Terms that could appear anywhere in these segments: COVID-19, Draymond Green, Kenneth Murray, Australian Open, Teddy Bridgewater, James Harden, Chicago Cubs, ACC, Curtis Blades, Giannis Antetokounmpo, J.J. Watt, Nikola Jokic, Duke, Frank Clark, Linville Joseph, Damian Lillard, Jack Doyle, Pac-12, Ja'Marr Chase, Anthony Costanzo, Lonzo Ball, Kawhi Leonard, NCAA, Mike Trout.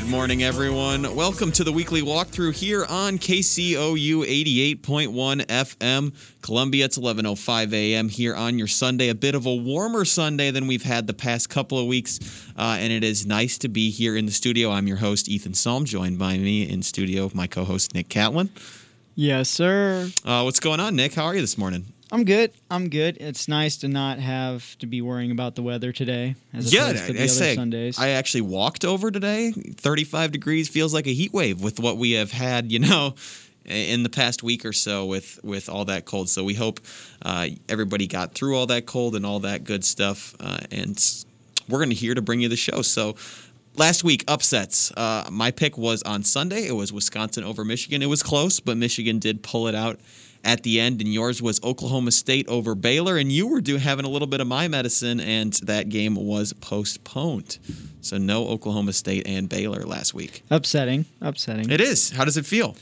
Good morning, everyone. Welcome to the weekly walkthrough here on KCOU 88.1 FM. Columbia, it's 11:05 a.m. here on your Sunday. A bit of a warmer Sunday than we've had the past couple of weeks, and it is nice to be here in the studio. I'm your host, Ethan Salm, joined by me in studio, my co-host, Nick Catlin. Yes, sir. What's going on, Nick? How are you this morning? I'm good. It's nice to not have to be worrying about the weather today. As opposed to the other Sundays. I actually walked over today. 35 degrees feels like a heat wave with what we have had, in the past week or so with all that cold. So we hope everybody got through all that cold and all that good stuff. And we're going to here to bring you the show. So last week, upsets. My pick was on Sunday. It was Wisconsin over Michigan. It was close, but Michigan did pull it out at the end, and yours was Oklahoma State over Baylor, and you were having a little bit of my medicine, and that game was postponed. So no Oklahoma State and Baylor last week. Upsetting. It is. How does it feel?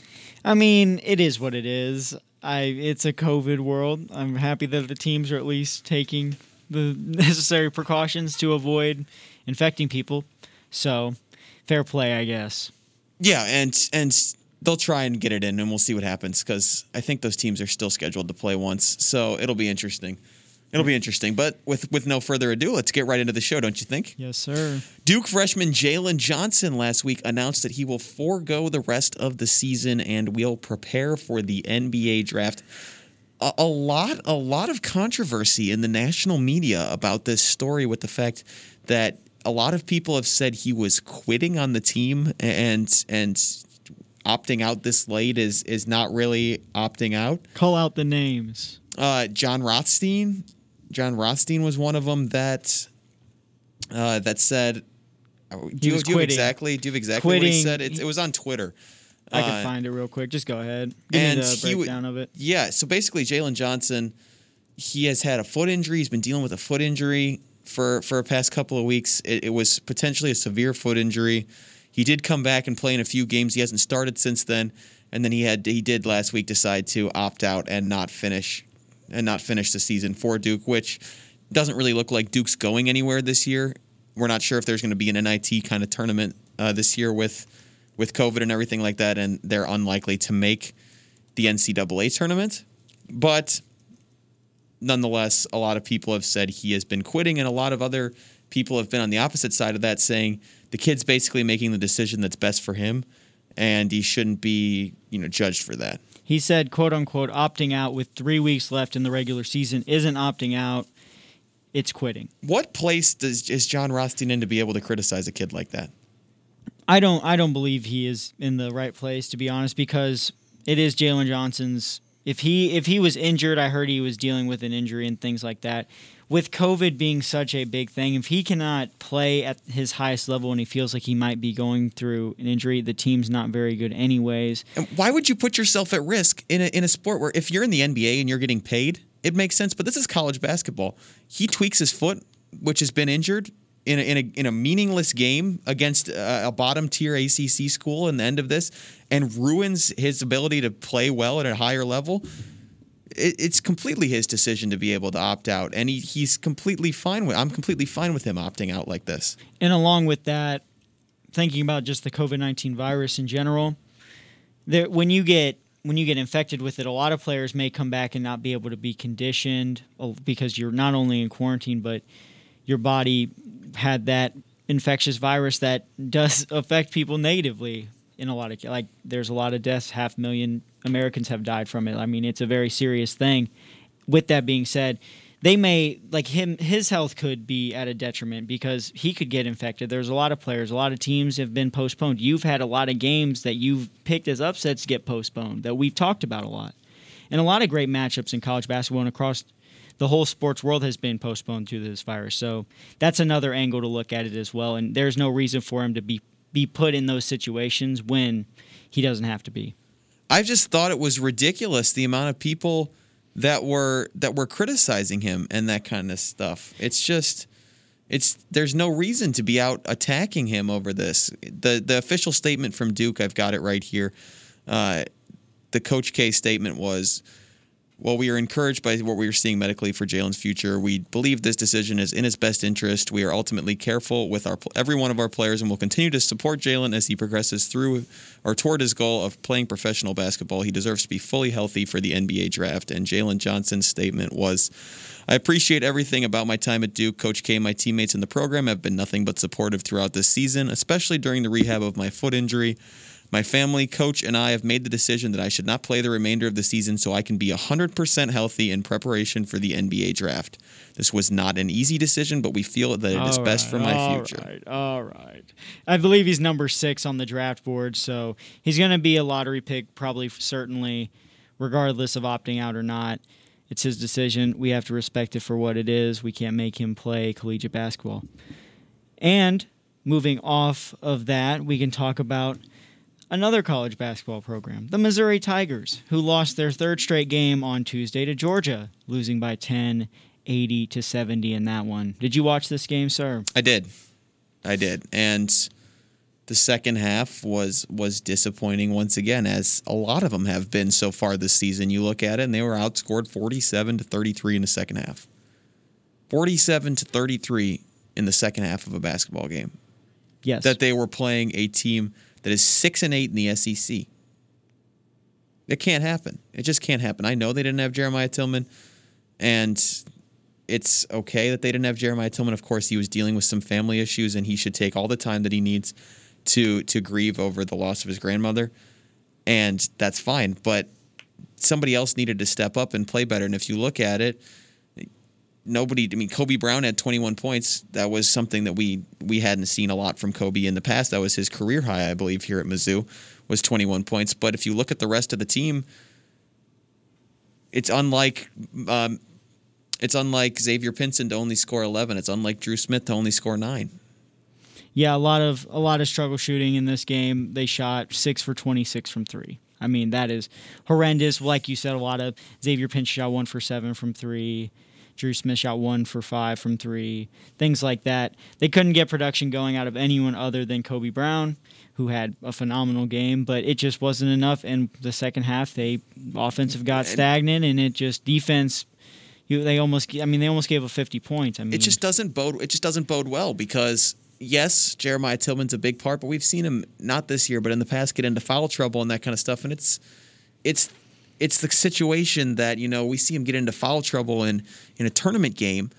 I mean, it is what it is. It's a COVID world. I'm happy that the teams are at least taking the necessary precautions to avoid infecting people. So, fair play, I guess. Yeah, and they'll try and get it in, and we'll see what happens, because I think those teams are still scheduled to play once, so it'll be interesting. But with no further ado, let's get right into the show, don't you think? Yes, sir. Duke freshman Jalen Johnson last week announced that he will forego the rest of the season and will prepare for the NBA draft. A lot of controversy in the national media about this story, with the fact that a lot of people have said he was quitting on the team, and opting out this late is not really opting out. Call out the names. Jon Rothstein. Jon Rothstein was one of them that said. Do you have exactly what he said? It was on Twitter. I can find it real quick. Just go ahead. Give me the breakdown of it. Yeah. So basically, Jalen Johnson, he has had a foot injury. He's been dealing with a foot injury for a past couple of weeks. It was potentially a severe foot injury. He did come back and play in a few games. He hasn't started since then, and then he did last week decide to opt out and not finish the season for Duke, which doesn't really look like Duke's going anywhere this year. We're not sure if there's going to be an NIT kind of tournament this year with COVID and everything like that, and they're unlikely to make the NCAA tournament. But nonetheless, a lot of people have said he has been quitting, and a lot of other people have been on the opposite side of that, saying the kid's basically making the decision that's best for him, and he shouldn't be, judged for that. He said, quote unquote, opting out with 3 weeks left in the regular season isn't opting out, it's quitting. What place is Jon Rothstein in to be able to criticize a kid like that? I don't believe he is in the right place, to be honest, because it is Jalen Johnson's. If he was injured, I heard he was dealing with an injury and things like that. With COVID being such a big thing, if he cannot play at his highest level and he feels like he might be going through an injury, the team's not very good anyways. And why would you put yourself at risk in a sport where, if you're in the NBA and you're getting paid, it makes sense, but this is college basketball. He tweaks his foot, which has been injured, in a meaningless game against a bottom-tier ACC school in the end of this, and ruins his ability to play well at a higher level. It's completely his decision to be able to opt out, and he's completely fine with. I'm completely fine with him opting out like this. And along with that, thinking about just the COVID-19 virus in general, there when you get infected with it, a lot of players may come back and not be able to be conditioned because you're not only in quarantine, but your body had that infectious virus that does affect people negatively. In a lot of there's a lot of deaths. 500,000 Americans have died from it. I mean, it's a very serious thing. With that being said, they may his health could be at a detriment because he could get infected. There's a lot of players, a lot of teams have been postponed. You've had a lot of games that you've picked as upsets get postponed that we've talked about a lot, and a lot of great matchups in college basketball and across the whole sports world has been postponed due to this virus. So that's another angle to look at it as well. And there's no reason for him to be put in those situations when he doesn't have to be. I just thought it was ridiculous, the amount of people that were criticizing him and that kind of stuff. There's no reason to be out attacking him over this. The official statement from Duke, I've got it right here. The Coach K statement was, While we are encouraged by what we are seeing medically for Jalen's future, we believe this decision is in his best interest. We are ultimately careful with every one of our players and will continue to support Jalen as he progresses through or toward his goal of playing professional basketball. He deserves to be fully healthy for the NBA draft. And Jalen Johnson's statement was, I appreciate everything about my time at Duke. Coach K and my teammates in the program have been nothing but supportive throughout this season, especially during the rehab of my foot injury. My family, coach, and I have made the decision that I should not play the remainder of the season so I can be 100% healthy in preparation for the NBA draft. This was not an easy decision, but we feel that it is best for my future. All right. I believe he's number 6 on the draft board, so he's going to be a lottery pick probably, certainly, regardless of opting out or not. It's his decision. We have to respect it for what it is. We can't make him play collegiate basketball. And moving off of that, we can talk about another college basketball program, the Missouri Tigers, who lost their third straight game on Tuesday to Georgia, losing by 10, 80-70 in that one. Did you watch this game, sir? I did. And the second half was disappointing once again, as a lot of them have been so far this season. You look at it, and they were outscored 47-33 in the second half. 47-33 in the second half of a basketball game. Yes. That they were playing a team that is 6-8 in the SEC. It can't happen. It just can't happen. I know they didn't have Jeremiah Tillman, and it's okay that they didn't have Jeremiah Tillman. Of course, he was dealing with some family issues, and he should take all the time that he needs to grieve over the loss of his grandmother, and that's fine. But somebody else needed to step up and play better, and if you look at it, Kobe Brown had 21 points. That was something that we hadn't seen a lot from Kobe in the past. That was his career high, I believe, here at Mizzou, was 21 points. But if you look at the rest of the team, it's unlike Xavier Pinson to only score 11. It's unlike Dru Smith to only score 9. Yeah, a lot of struggle shooting in this game. They shot 6 for 26 from 3. I mean, that is horrendous. Like you said, a lot of Xavier Pinson shot 1 for 7 from 3. Dru Smith shot 1 for 5 from 3, things like that. They couldn't get production going out of anyone other than Kobe Brown, who had a phenomenal game, but it just wasn't enough. And the second half, offensive got stagnant, and it just defense. They almost gave up 50 points. I mean, it just doesn't bode well, because yes, Jeremiah Tillman's a big part, but we've seen him not this year, but in the past get into foul trouble and that kind of stuff, and it's the situation that, we see him get into foul trouble in a tournament game,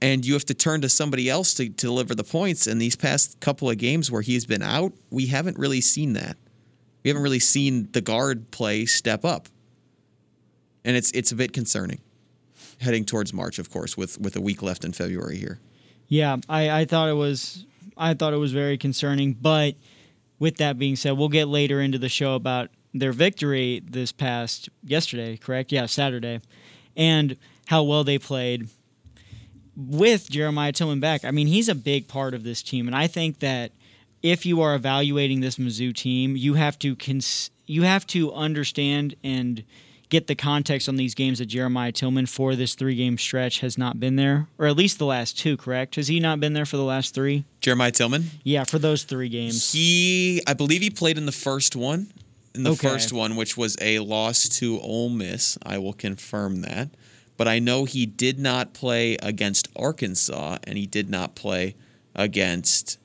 and you have to turn to somebody else to deliver the points. And these past couple of games where he's been out, we haven't really seen that. We haven't really seen the guard play step up. And it's a bit concerning heading towards March, of course, with a week left in February here. Yeah, I thought it was very concerning. But with that being said, we'll get later into the show about their victory this past yesterday, correct? Yeah, Saturday. And how well they played with Jeremiah Tillman back. I mean, he's a big part of this team. And I think that if you are evaluating this Mizzou team, you have to understand and get the context on these games that Jeremiah Tillman for this 3-game stretch has not been there, or at least the last 2, correct? Has he not been there for the last 3? Jeremiah Tillman? Yeah, for those 3 games. I believe he played in the first one. First one, which was a loss to Ole Miss. I will confirm that. But I know he did not play against Arkansas, and he did not play against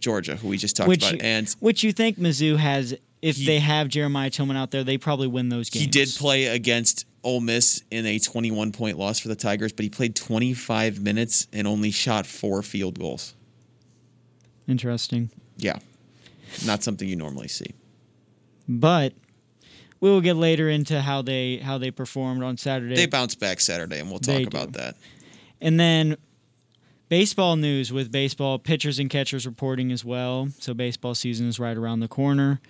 Georgia, who we just talked about. Which you think Mizzou has, they have Jeremiah Tillman out there, they probably win those games. He did play against Ole Miss in a 21-point loss for the Tigers, but he played 25 minutes and only shot 4 field goals. Interesting. Yeah. Not something you normally see. But we will get later into how they performed on Saturday. They bounced back Saturday, and we'll talk about that. And then baseball news, with baseball pitchers and catchers reporting as well. So baseball season is right around the corner,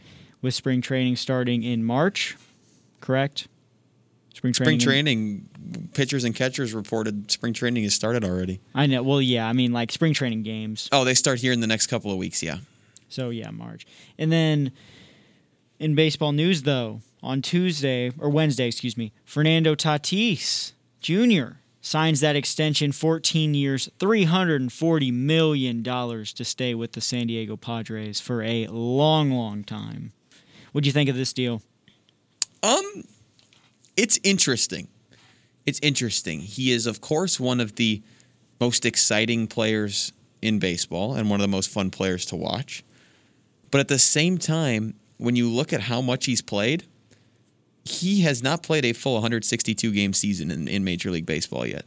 with spring training starting in March, correct? Spring training, pitchers and catchers reported spring training has started already. I know. Well, yeah, I mean, like spring training games. Oh, they start here in the next couple of weeks, yeah. So, yeah, March. And then in baseball news, though, on Wednesday, Fernando Tatis Jr. signs that extension, 14 years, $340 million to stay with the San Diego Padres for a long, long time. What'd you think of this deal? it's interesting. It's interesting. He is, of course, one of the most exciting players in baseball and one of the most fun players to watch. But at the same time, when you look at how much he's played, he has not played a full 162-game season in Major League Baseball yet.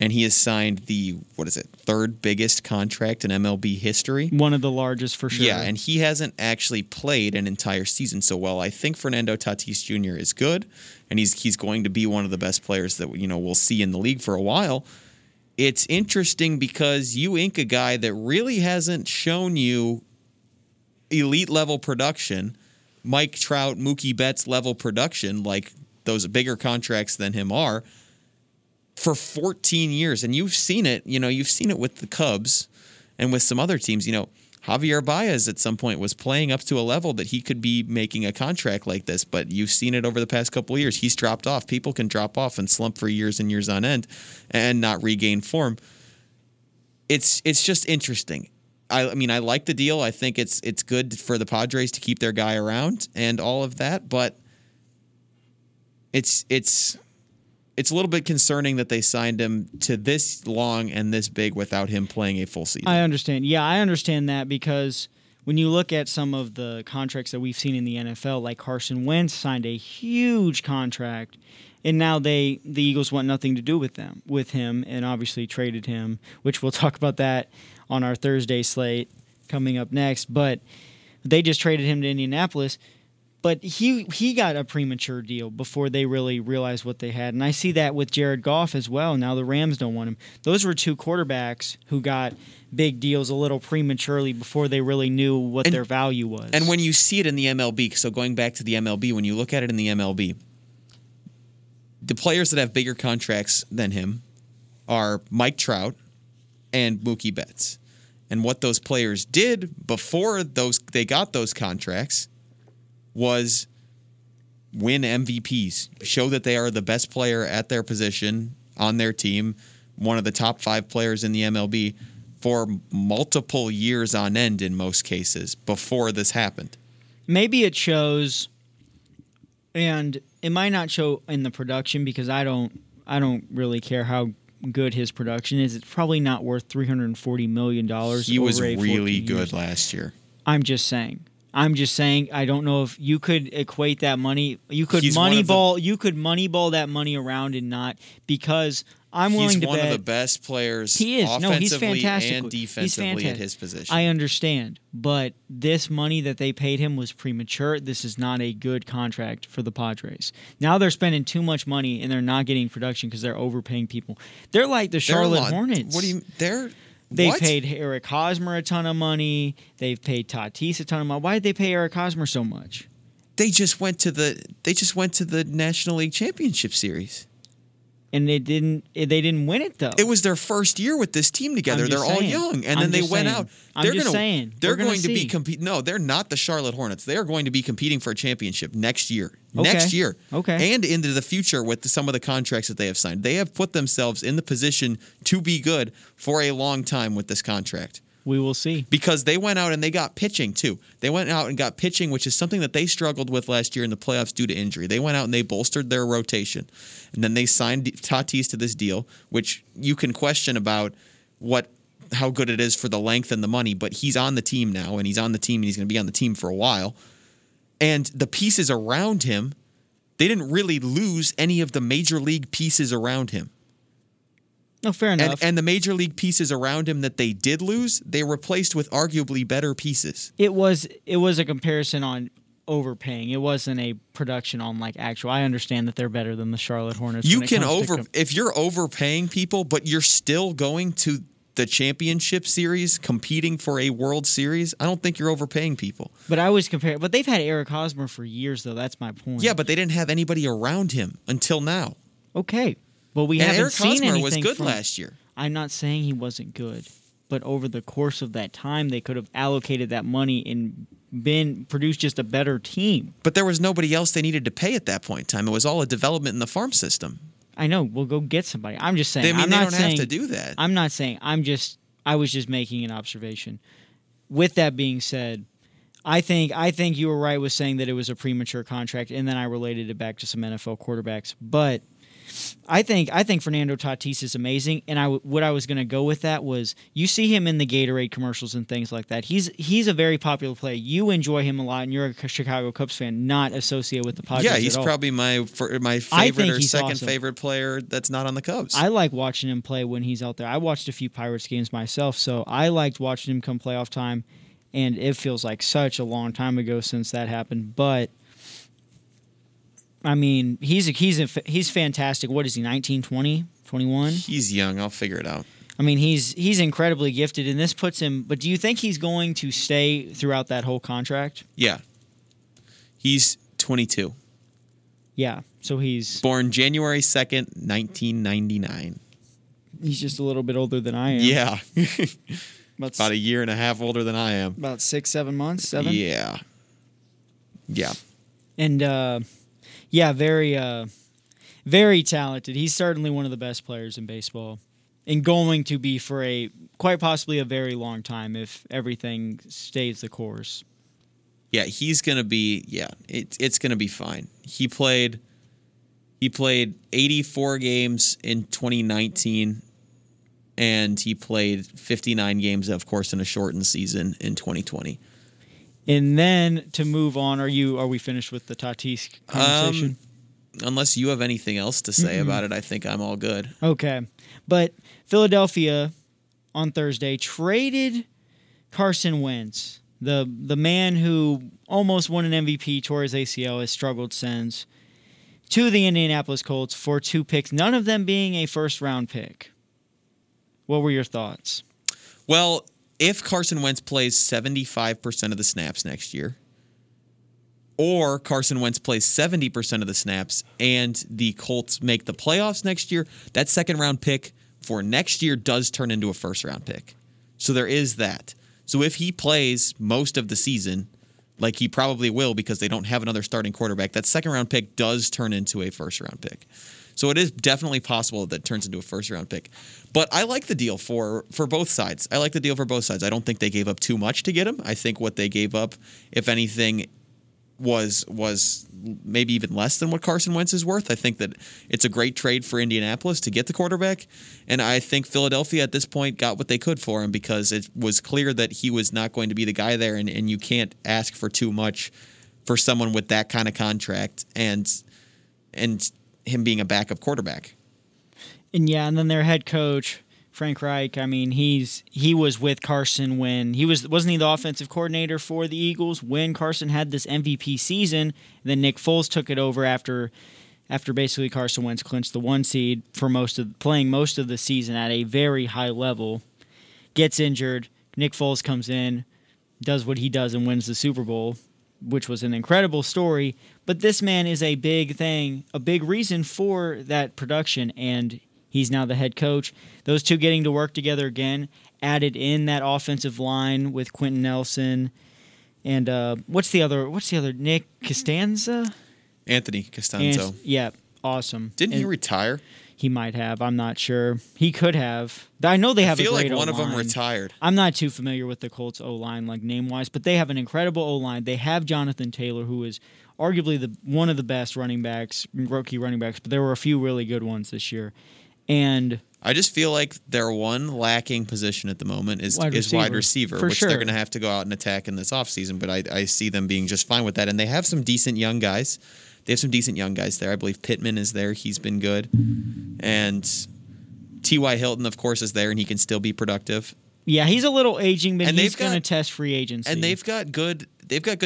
And he has signed the, third biggest contract in MLB history. One of the largest for sure. Yeah, and he hasn't actually played an entire season. So while I think Fernando Tatis Jr. is good, and he's going to be one of the best players that we'll see in the league for a while, it's interesting because you ink a guy that really hasn't shown you elite-level production, Mike Trout, Mookie Betts-level production, like those bigger contracts than him are, for 14 years. And you've seen it, you've seen it with the Cubs and with some other teams. Javier Baez at some point was playing up to a level that he could be making a contract like this, but you've seen it over the past couple of years. He's dropped off. People can drop off and slump for years and years on end and not regain form. It's just interesting. I like the deal. I think it's good for the Padres to keep their guy around and all of that, but it's a little bit concerning that they signed him to this long and this big without him playing a full season. I understand. Yeah, I understand that because when you look at some of the contracts that we've seen in the NFL, like Carson Wentz signed a huge contract, and now the Eagles want nothing to do with him, and obviously traded him, which we'll talk about that on our Thursday slate coming up next. But they just traded him to Indianapolis. But he got a premature deal before they really realized what they had. And I see that with Jared Goff as well. Now the Rams don't want him. Those were two quarterbacks who got big deals a little prematurely before they really knew what their value was. And when you see it in the MLB, so going back to the MLB, when you look at it in the MLB, the players that have bigger contracts than him are Mike Trout and Mookie Betts. And what those players did before they got those contracts was win MVPs, show that they are the best player at their position on their team, one of the top 5 players in the MLB for multiple years on end in most cases before this happened. Maybe it shows, and it might not show in the production because I don't really care how good his production is. It's probably not worth $340 million. He was really good last year. I'm just saying, I don't know if you could equate that money. You could moneyball that money around and not, because I'm willing to bet. He's one of the best players offensively and defensively at his position. I understand, but this money that they paid him was premature. This is not a good contract for the Padres. Now they're spending too much money and they're not getting production because they're overpaying people. They're like the Charlotte Hornets. What do you? They paid Eric Hosmer a ton of money. They've paid Tatis a ton of money. Why did they pay Eric Hosmer so much? They just went to the National League Championship Series. And they didn't win it though. It was their first year with this team together. They're all young, and then they went out. No, they're not the Charlotte Hornets. They are going to be competing for a championship next year. Okay. Next year. Okay. And into the future with some of the contracts that they have signed. They have put themselves in the position to be good for a long time with this contract. We will see. Because they went out and they got pitching, too. They went out and got pitching, which is something that they struggled with last year in the playoffs due to injury. They went out and they bolstered their rotation. And then they signed Tatis to this deal, which you can question about how good it is for the length and the money. But he's on the team now, and he's going to be on the team for a while. And the pieces around him, they didn't really lose any of the major league pieces around him. No, fair enough. And the major league pieces around him that they did lose, they replaced with arguably better pieces. It was a comparison on overpaying. It wasn't a production on like actual. I understand that they're better than the Charlotte Hornets. You can if you're overpaying people, but you're still going to the championship series, competing for a World Series. I don't think you're overpaying people. But I was comparing. But they've had Eric Hosmer for years, though. That's my point. Yeah, but they didn't have anybody around him until now. Okay. Well, Eric Hosmer was good last year. I'm not saying he wasn't good, but over the course of that time, they could have allocated that money and produced just a better team. But there was nobody else they needed to pay at that point in time. It was all a development in the farm system. I know. We'll go get somebody. I'm just saying. They don't have to do that. I'm not saying. I was just making an observation. With that being said, I think you were right with saying that it was a premature contract, and then I related it back to some NFL quarterbacks. But I think Fernando Tatis is amazing, and what I was going to go with that was you see him in the Gatorade commercials and things like that. He's a very popular player. You enjoy him a lot, and you're a Chicago Cubs fan, not associated with the Padres. Yeah, he's at all. Probably my favorite or second favorite player that's not on the Cubs. I like watching him play when he's out there. I watched a few Pirates games myself, so I liked watching him come playoff time, and it feels like such a long time ago since that happened, but I mean, he's fantastic. What is he, 19, 20, 21? He's young. I'll figure it out. I mean, he's incredibly gifted, and this puts him... But do you think he's going to stay throughout that whole contract? Yeah. He's 22. Yeah, so he's... Born January 2nd, 1999. He's just a little bit older than I am. Yeah. About a year and a half older than I am. About 6-7 months, 7? Yeah. Yeah. And... yeah, very talented. He's certainly one of the best players in baseball and going to be for quite possibly a very long time if everything stays the course. Yeah, he's going to be it's going to be fine. He played 84 games in 2019 and he played 59 games, of course, in a shortened season in 2020. And then to move on, are we finished with the Tatis conversation? Unless you have anything else to say about it, I think I'm all good. Okay. But Philadelphia on Thursday traded Carson Wentz, the man who almost won an MVP, tore his ACL, has struggled since, to the Indianapolis Colts for 2 picks, none of them being a first-round pick. What were your thoughts? Well, if Carson Wentz plays 75% of the snaps next year, or Carson Wentz plays 70% of the snaps and the Colts make the playoffs next year, that second-round pick for next year does turn into a first-round pick. So there is that. So if he plays most of the season, like he probably will because they don't have another starting quarterback, that second-round pick does turn into a first-round pick. So it is definitely possible that it turns into a first-round pick. But I like the deal for both sides. I like the deal for both sides. I don't think they gave up too much to get him. I think what they gave up, if anything, was maybe even less than what Carson Wentz is worth. I think that it's a great trade for Indianapolis to get the quarterback. And I think Philadelphia at this point got what they could for him because it was clear that he was not going to be the guy there, and you can't ask for too much for someone with that kind of contract and him being a backup quarterback. And yeah, and then their head coach, Frank Reich, I mean, he was with Carson when wasn't he the offensive coordinator for the Eagles when Carson had this MVP season, and then Nick Foles took it over after basically Carson Wentz clinched the 1 seed for most of the season at a very high level, gets injured, Nick Foles comes in, does what he does and wins the Super Bowl, which was an incredible story, but this man is a big thing, a big reason for that production, and he's now the head coach. Those two getting to work together again, added in that offensive line with Quentin Nelson, and what's the other, Nick Costanzo? Anthony Costanzo. Yeah, awesome. Didn't he retire? He might have. I'm not sure. He could have. I know they have a great O-line. I feel like one O-line. Of them retired. I'm not too familiar with the Colts O-line, like name-wise, but they have an incredible O-line. They have Jonathan Taylor, who is arguably one of the best rookie running backs, but there were a few really good ones this year. And I just feel like their one lacking position at the moment is wide receiver, which sure. They're going to have to go out and attack in this offseason, but I see them being just fine with that. And they have some decent young guys. They have some decent young guys there. I believe Pittman is there. He's been good. And T.Y. Hilton, of course, is there, and he can still be productive. Yeah, he's a little aging, but he's going to test free agency. And they've got good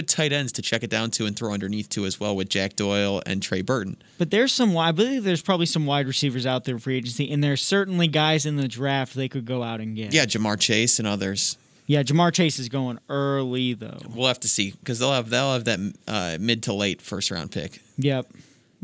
tight ends to check it down to and throw underneath to as well with Jack Doyle and Trey Burton. But I believe there's probably some wide receivers out there for free agency, and there's certainly guys in the draft they could go out and get. Yeah, Ja'Marr Chase and others. Yeah, Ja'Marr Chase is going early, though. We'll have to see, because they'll have that mid to late first-round pick. Yep.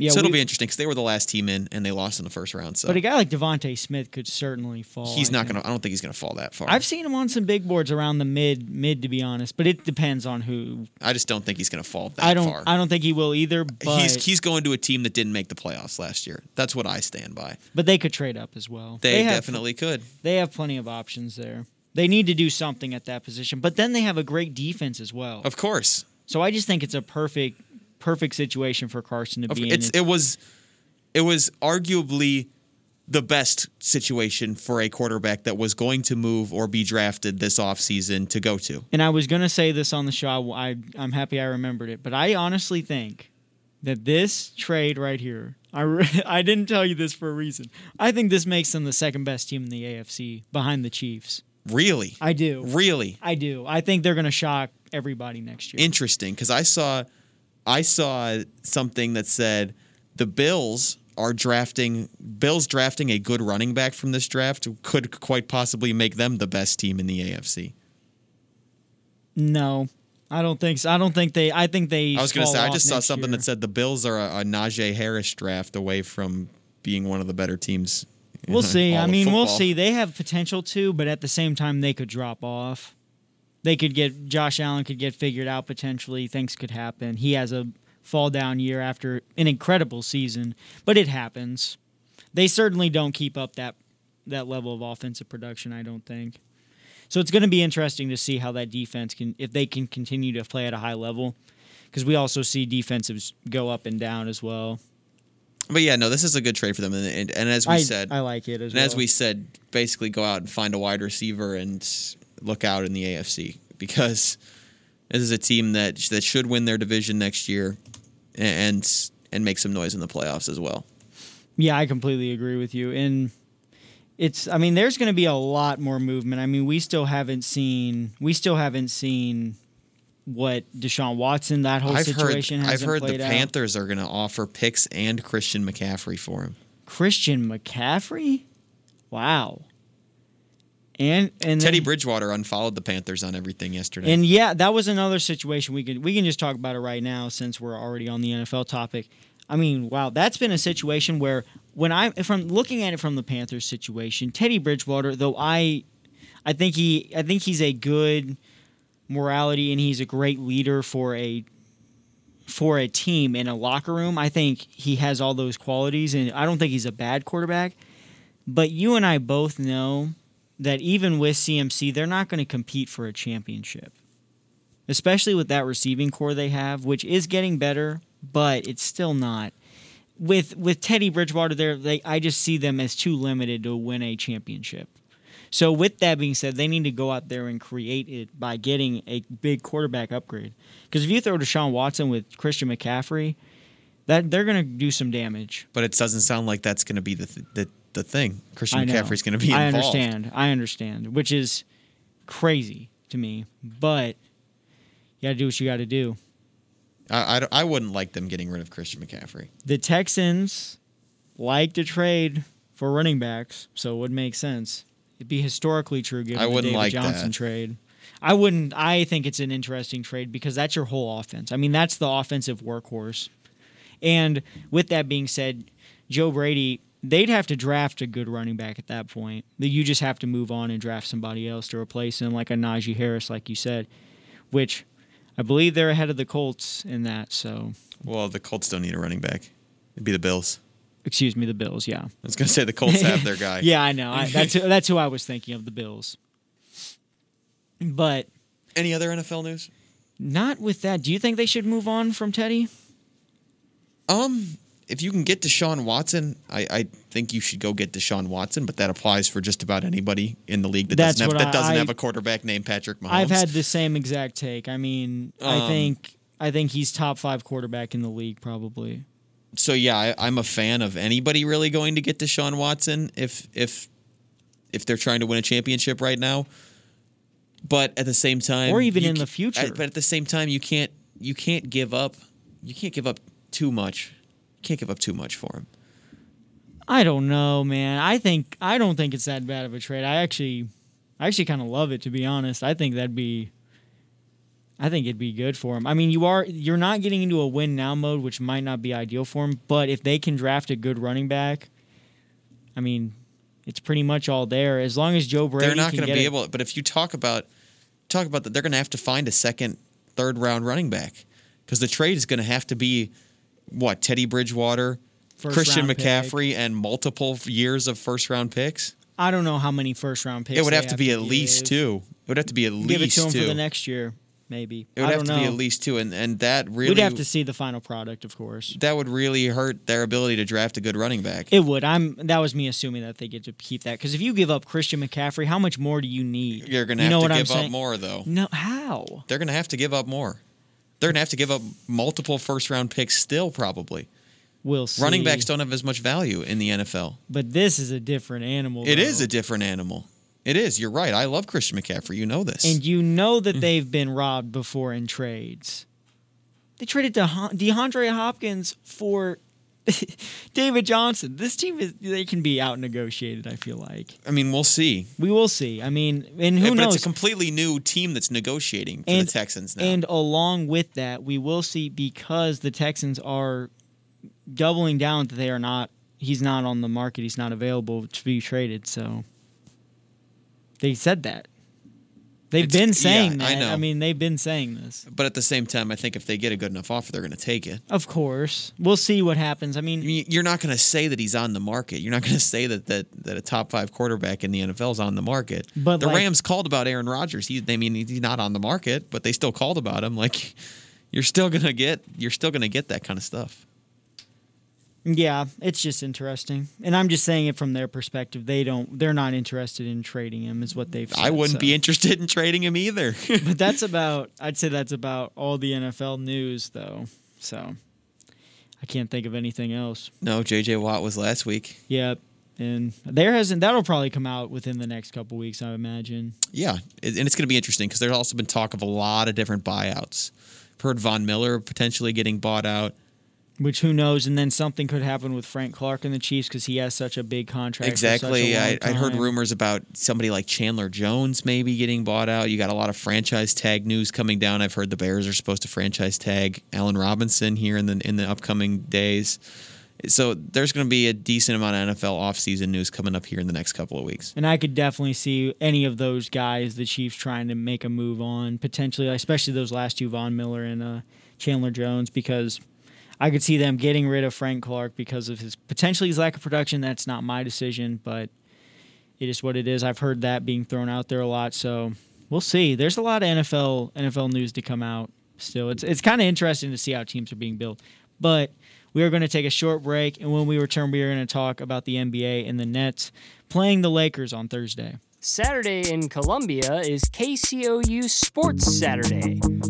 Yeah, so it'll be interesting, because they were the last team in, and they lost in the first round. So. But a guy like Devontae Smith could certainly fall. I don't think he's going to fall that far. I've seen him on some big boards around the mid, to be honest, but it depends on who. I just don't think he's going to fall that far. I don't think he will either, but... He's going to a team that didn't make the playoffs last year. That's what I stand by. But they could trade up as well. They definitely could. They have plenty of options there. They need to do something at that position. But then they have a great defense as well. Of course. So I just think it's a perfect situation for Carson to be in. It was arguably the best situation for a quarterback that was going to move or be drafted this offseason to go to. And I was going to say this on the show. I'm happy I remembered it. But I honestly think that this trade right here, I didn't tell you this for a reason. I think this makes them the second best team in the AFC behind the Chiefs. Really? I do. Really? I do. I think they're going to shock everybody next year. Interesting, because I saw something that said the Bills are drafting a good running back from this draft could quite possibly make them the best team in the AFC. No. I don't think so. I think they I was going to say, I just saw something that said the Bills are a Najee Harris draft away from being one of the better teams. We'll see. I mean, we'll see. They have potential to, but at the same time, they could drop off. They could get Josh Allen could get figured out potentially. Things could happen. He has a fall down year after an incredible season, but it happens. They certainly don't keep up that level of offensive production, I don't think. So it's going to be interesting to see how that defense if they can continue to play at a high level, because we also see defenses go up and down as well. But yeah, no, this is a good trade for them, and as we said, I like it as well. And as we said, basically go out and find a wide receiver and look out in the AFC, because this is a team that should win their division next year, and make some noise in the playoffs as well. Yeah, I completely agree with you. And there's going to be a lot more movement. I mean, we still haven't seen what Deshaun Watson, that whole situation has played out. I've heard the Panthers are going to offer picks and Christian McCaffrey for him. Christian McCaffrey? Wow. And Teddy Bridgewater unfollowed the Panthers on everything yesterday. And yeah, that was another situation we can just talk about it right now since we're already on the NFL topic. I mean, wow, that's been a situation where if I'm looking at it from the Panthers situation, Teddy Bridgewater, though I think he's a good morality, and he's a great leader for a team in a locker room. I think he has all those qualities, and I don't think he's a bad quarterback. But you and I both know that even with CMC, they're not going to compete for a championship, especially with that receiving core they have, which is getting better, but it's still not. With Teddy Bridgewater there, I just see them as too limited to win a championship. So with that being said, they need to go out there and create it by getting a big quarterback upgrade. Because if you throw Deshaun Watson with Christian McCaffrey, that they're going to do some damage. But it doesn't sound like that's going to be the thing. Christian McCaffrey's going to be involved. I understand, which is crazy to me. But you got to do what you got to do. I wouldn't like them getting rid of Christian McCaffrey. The Texans like to trade for running backs, so it would make sense. It'd be historically true given the David Johnson trade. I wouldn't. I think it's an interesting trade because that's your whole offense. I mean, that's the offensive workhorse. And with that being said, Joe Brady, they'd have to draft a good running back at that point. You just have to move on and draft somebody else to replace him, like a Najee Harris, like you said, which I believe they're ahead of the Colts in that. So, well, the Colts don't need a running back. It'd be the Bills. Excuse me, the Bills, yeah. I was going to say the Colts have their guy. Yeah, I know. That's who I was thinking of, the Bills. But any other NFL news? Not with that. Do you think they should move on from Teddy? If you can get Deshaun Watson, I think you should go get Deshaun Watson, but that applies for just about anybody in the league that doesn't have a quarterback named Patrick Mahomes. I've had the same exact take. I mean, I think he's top 5 quarterback in the league probably. So, yeah, I'm a fan of anybody really going to get Deshaun Watson if they're trying to win a championship right now. But at the same time, or even in the future. But at the same time, you can't give up. You can't give up too much. You can't give up too much for him. I don't know, man. I don't think it's that bad of a trade. I actually kind of love it, to be honest. I think it'd be good for him. I mean, you're not getting into a win-now mode, which might not be ideal for him, but if they can draft a good running back, I mean, it's pretty much all there. As long as Joe Brady can get it. They're not going to be able to, but if you talk about that, they're going to have to find a second, third-round running back because the trade is going to have to be, what, Teddy Bridgewater, Christian McCaffrey, and multiple years of first-round picks? I don't know how many first-round picks. It would have to be at least two. It would have to be at least two. Give it to them for the next year, maybe. It would have to be at least two, and that really... We'd have to see the final product, of course. That would really hurt their ability to draft a good running back. It would. That was me assuming that they get to keep that, because if you give up Christian McCaffrey, how much more do you need? You're going to have to give up more, though. No, how? They're going to have to give up more. They're going to have to give up multiple first-round picks still, probably. We'll see. Running backs don't have as much value in the NFL. But this is a different animal. It is a different animal. It is. You're right. I love Christian McCaffrey. You know this. And you know that they've been robbed before in trades. They traded DeAndre Hopkins for David Johnson. This team they can be out-negotiated, I feel like. I mean, we'll see. We will see. I mean, and who knows? But it's a completely new team that's negotiating for the Texans now. And along with that, we will see, because the Texans are doubling down that they are not. He's not on the market. He's not available to be traded. So they said that. They've been saying that. I know. I mean, they've been saying this. But at the same time, I think if they get a good enough offer, they're going to take it. Of course. We'll see what happens. I mean, you're not going to say that he's on the market. You're not going to say that a top five quarterback in the NFL is on the market. But the Rams called about Aaron Rodgers. He's not on the market, but they still called about him. Like, you're still going to get that kind of stuff. Yeah, it's just interesting. And I'm just saying it from their perspective. They're not interested in trading him, is what they've said. I wouldn't be interested in trading him either. But I'd say that's about all the NFL news, though. So I can't think of anything else. No, J.J. Watt was last week. Yep. And that'll probably come out within the next couple weeks, I imagine. Yeah, and it's going to be interesting because there's also been talk of a lot of different buyouts. I've heard Von Miller potentially getting bought out. Which, who knows, and then something could happen with Frank Clark and the Chiefs because he has such a big contract. Exactly. I heard rumors about somebody like Chandler Jones maybe getting bought out. You got a lot of franchise tag news coming down. I've heard the Bears are supposed to franchise tag Allen Robinson here in the upcoming days. So there's going to be a decent amount of NFL offseason news coming up here in the next couple of weeks. And I could definitely see any of those guys, the Chiefs, trying to make a move on, potentially, especially those last two, Von Miller and Chandler Jones, because I could see them getting rid of Frank Clark because of his lack of production. That's not my decision, but it is what it is. I've heard that being thrown out there a lot, so we'll see. There's a lot of NFL news to come out still. It's kind of interesting to see how teams are being built. But we are going to take a short break, and when we return, we are going to talk about the NBA and the Nets playing the Lakers on Thursday. Saturday in Columbia is KCOU Sports Saturday.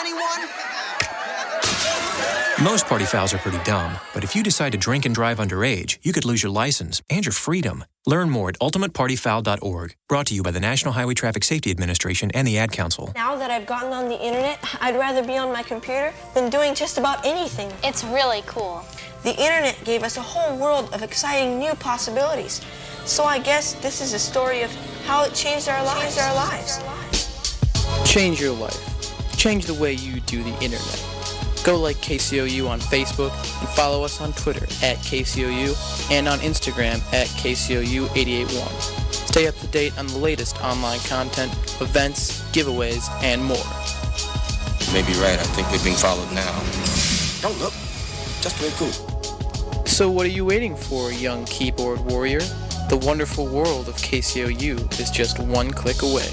anyone? Most party fouls are pretty dumb, but if you decide to drink and drive underage, you could lose your license and your freedom. Learn more at ultimatepartyfoul.org. Brought to you by the National Highway Traffic Safety Administration and the Ad Council. Now that I've gotten on the internet, I'd rather be on my computer than doing just about anything. It's really cool. The internet gave us a whole world of exciting new possibilities. So I guess this is a story of how it changed our lives. Change your life. Change the way you do the internet. Go like KCOU on Facebook and follow us on Twitter at KCOU and on Instagram at KCOU881. Stay up to date on the latest online content, events, giveaways, and more. You may be right. I think we're being followed now. Don't look. Just play cool. So what are you waiting for, young keyboard warrior? The wonderful world of KCOU is just one click away.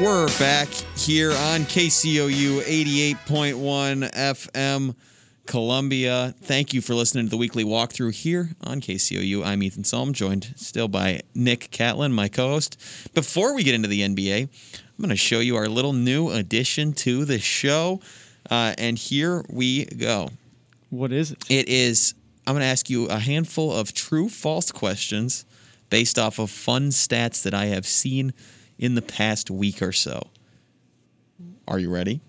We're back here on KCOU 88.1 FM Columbia. Thank you for listening to the weekly walkthrough here on KCOU. I'm Ethan Solm, joined still by Nick Catlin, my co-host. Before we get into the NBA, I'm going to show you our little new addition to the show. And here we go. What is it? It is, I'm going to ask you a handful of true-false questions based off of fun stats that I have seen in the past week or so. Are you ready?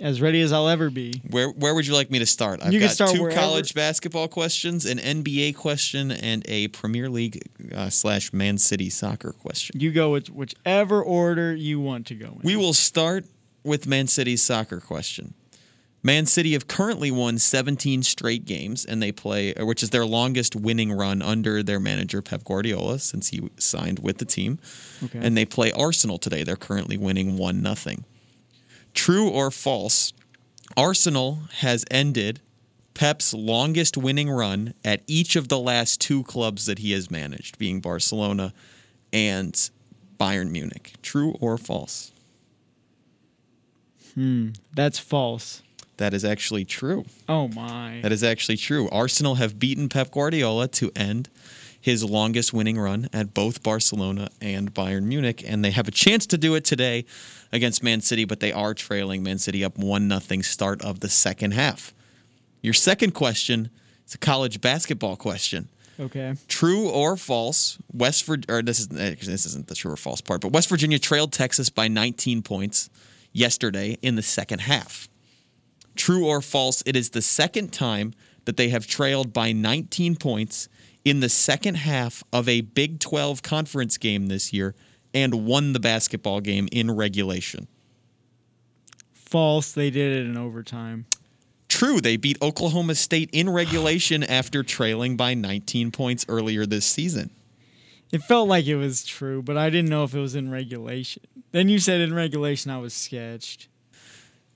As ready as I'll ever be. Where would you like me to start? I've got two college basketball questions, an NBA question, and a Premier League / Man City soccer question. You go with whichever order you want to go in. We will start with Man City's soccer question. Man City have currently won 17 straight games, and they play, which is their longest winning run under their manager Pep Guardiola since he signed with the team. Okay. And they play Arsenal today. They're currently winning 1-0. True or false, Arsenal has ended Pep's longest winning run at each of the last two clubs that he has managed, being Barcelona and Bayern Munich. True or false? That's false. That is actually true. Oh, my. That is actually true. Arsenal have beaten Pep Guardiola to end his longest winning run at both Barcelona and Bayern Munich, and they have a chance to do it today against Man City, but they are trailing Man City up 1-0 start of the second half. Your second question is a college basketball question. Okay. True or false? This isn't the true or false part, but West Virginia trailed Texas by 19 points yesterday in the second half. True or false? It is the second time that they have trailed by 19 points in the second half of a Big 12 conference game this year and won the basketball game in regulation. False. They did it in overtime. True. They beat Oklahoma State in regulation after trailing by 19 points earlier this season. It felt like it was true, but I didn't know if it was in regulation. Then you said in regulation, I was sketched.